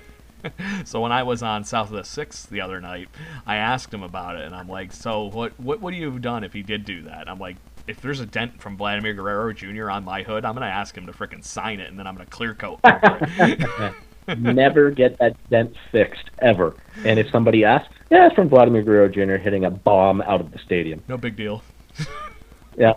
So when I was on South of the sixth the other night, I asked him about it, and I'm like, so what What would you have done if he did do that? I'm like, if there's a dent from Vladimir Guerrero Junior on my hood, I'm going to ask him to frickin' sign it, and then I'm going to clear coat over it. Never get that dent fixed, ever. And if somebody asks, yeah, it's from Vladimir Guerrero Junior hitting a bomb out of the stadium. No big deal. Yeah,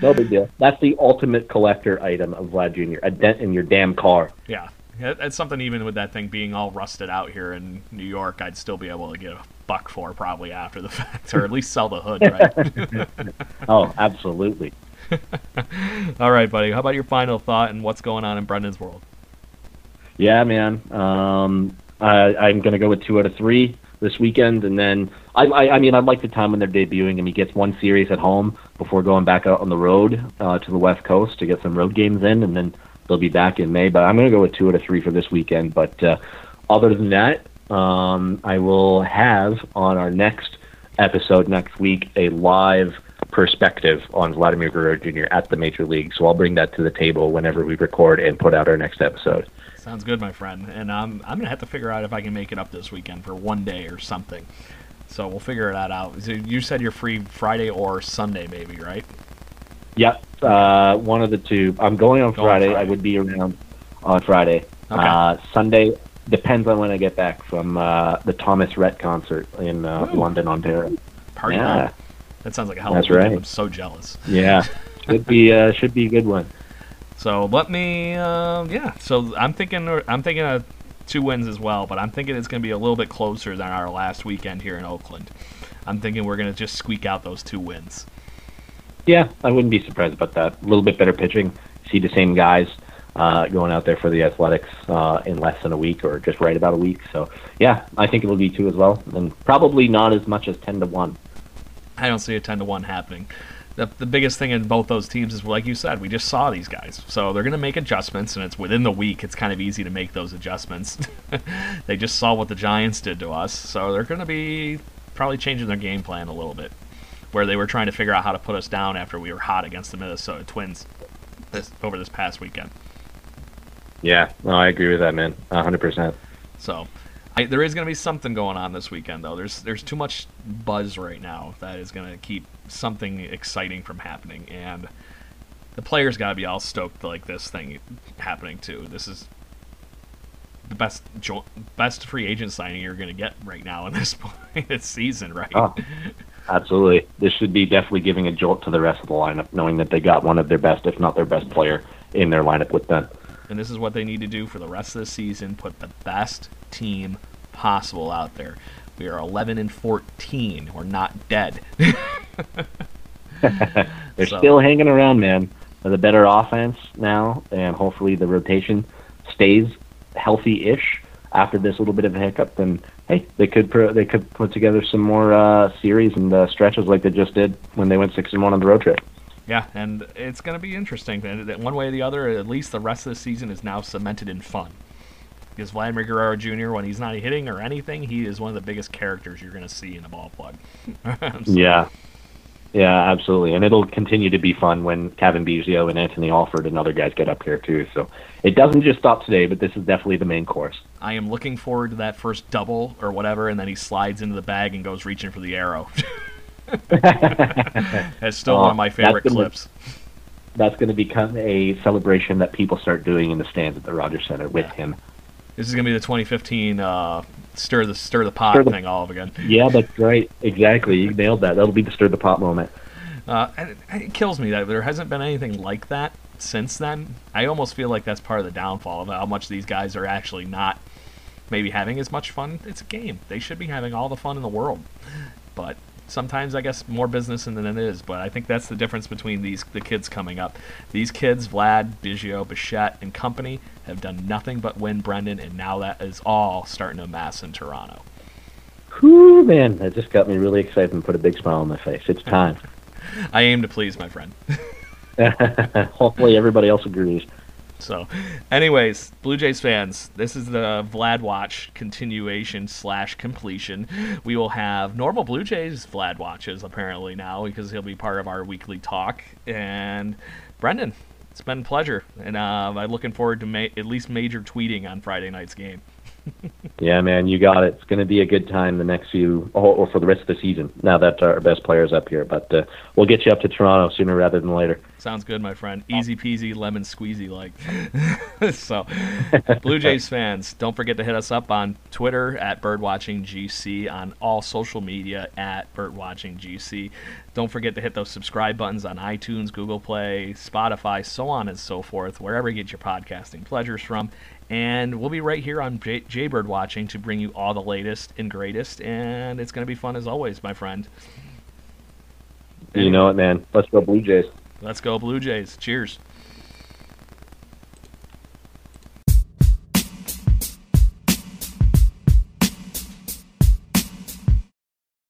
no big deal. That's the ultimate collector item of Vlad Junior, a dent in your damn car. Yeah, it's something even with that thing being all rusted out here in New York, I'd still be able to get a buck for probably after the fact, or at least sell the hood, right? Oh, absolutely. All right, buddy. How about your final thought and what's going on in Brendan's world? Yeah, man. Um, I, I'm going to go with two out of three this weekend. And then, I, I, I mean, I like the time when they're debuting him. He gets one series at home before going back out on the road uh, to the West Coast to get some road games in. And then they'll be back in May. But I'm going to go with two out of three for this weekend. But uh, other than that, um, I will have on our next episode next week a live perspective on Vladimir Guerrero Junior at the Major League. So I'll bring that to the table whenever we record and put out our next episode. Sounds good, my friend. And um, I'm going to have to figure out if I can make it up this weekend for one day or something. So we'll figure that out. So you said you're free Friday or Sunday maybe, right? Yep, uh, one of the two. I'm going on going Friday. Friday. I would be around on Friday. Okay. Uh, Sunday depends on when I get back from uh, the Thomas Rhett concert in uh, London, Ontario. Party yeah. night. That sounds like a hell of a right. I'm so jealous. Yeah, should be, uh, should be a good one. So let me, uh, yeah. So I'm thinking, I'm thinking of two wins as well, but I'm thinking it's going to be a little bit closer than our last weekend here in Oakland. I'm thinking we're going to just squeak out those two wins. Yeah, I wouldn't be surprised about that. A little bit better pitching. See the same guys uh, going out there for the Athletics uh, in less than a week, or just right about a week. So, yeah, I think it'll be two as well, and probably not as much as ten to one. I don't see a ten to one happening. The, the biggest thing in both those teams is, like you said, we just saw these guys. So they're going to make adjustments, and it's within the week. It's kind of easy to make those adjustments. They just saw what the Giants did to us, so they're going to be probably changing their game plan a little bit, where they were trying to figure out how to put us down after we were hot against the Minnesota Twins this, over this past weekend. Yeah, no, I agree with that, man, one hundred percent. So I, there is going to be something going on this weekend, though. There's there's too much buzz right now that is going to keep something exciting from happening, and the players got to be all stoked like this thing happening too. This is the best jo- best free agent signing you're going to get right now in this point this season, right? Oh, absolutely. This should be definitely giving a jolt to the rest of the lineup, knowing that they got one of their best, if not their best player, in their lineup with them. And this is what they need to do for the rest of the season: put the best team possible out there. We are eleven and fourteen. We're not dead. They're so. Still hanging around, man. The better offense now, and hopefully the rotation stays healthy-ish after this little bit of a hiccup. Then, hey, they could pro- they could put together some more uh, series and uh, stretches like they just did when they went six and one on the road trip. Yeah, and it's going to be interesting. One way or the other, at least the rest of the season is now cemented in fun. Because Vladimir Guerrero Junior, when he's not hitting or anything, he is one of the biggest characters you're going to see in a ballpark. So. Yeah. Yeah, absolutely. And it'll continue to be fun when Cavan Biggio and Anthony Alford and other guys get up here, too. So it doesn't just stop today, but this is definitely the main course. I am looking forward to that first double or whatever, and then he slides into the bag and goes reaching for the arrow. That's still oh, one of my favorite that's gonna, clips. That's going to become a celebration that people start doing in the stands at the Rogers Center with yeah. him. This is going to be the twenty fifteen uh, stir the stir the pot stir the, thing all of again. Yeah, that's right. Exactly. You nailed that. That'll be the stir the pot moment. Uh, and it, it kills me that there hasn't been anything like that since then. I almost feel like that's part of the downfall of how much these guys are actually not maybe having as much fun. It's a game. They should be having all the fun in the world. But sometimes I guess more business than it is, but I think that's the difference between these the kids coming up. These kids, Vlad, Biggio, Bichette, and company, have done nothing but win, Brendan, and now that is all starting to amass in Toronto. Whew, man, that just got me really excited and put a big smile on my face. It's time. I aim to please, my friend. Hopefully everybody else agrees. So, anyways, Blue Jays fans, this is the Vlad Watch continuation slash completion. We will have normal Blue Jays Vlad Watches apparently now because he'll be part of our weekly talk. And Brendan, it's been a pleasure, and uh, I'm looking forward to ma- at least major tweeting on Friday night's game. Yeah, man, you got it. It's going to be a good time the next few, or for the rest of the season, now that our best player's up here. But uh, we'll get you up to Toronto sooner rather than later. Sounds good, my friend. Easy peasy, lemon squeezy like. So, Blue Jays fans, don't forget to hit us up on Twitter at Bird Watching G C, on all social media at Bird Watching G C. Don't forget to hit those subscribe buttons on iTunes, Google Play, Spotify, so on and so forth, wherever you get your podcasting pleasures from. And we'll be right here on J- Jaybird Watching to bring you all the latest and greatest. And it's going to be fun as always, my friend. You know it, man. Let's go Blue Jays. Let's go Blue Jays. Cheers.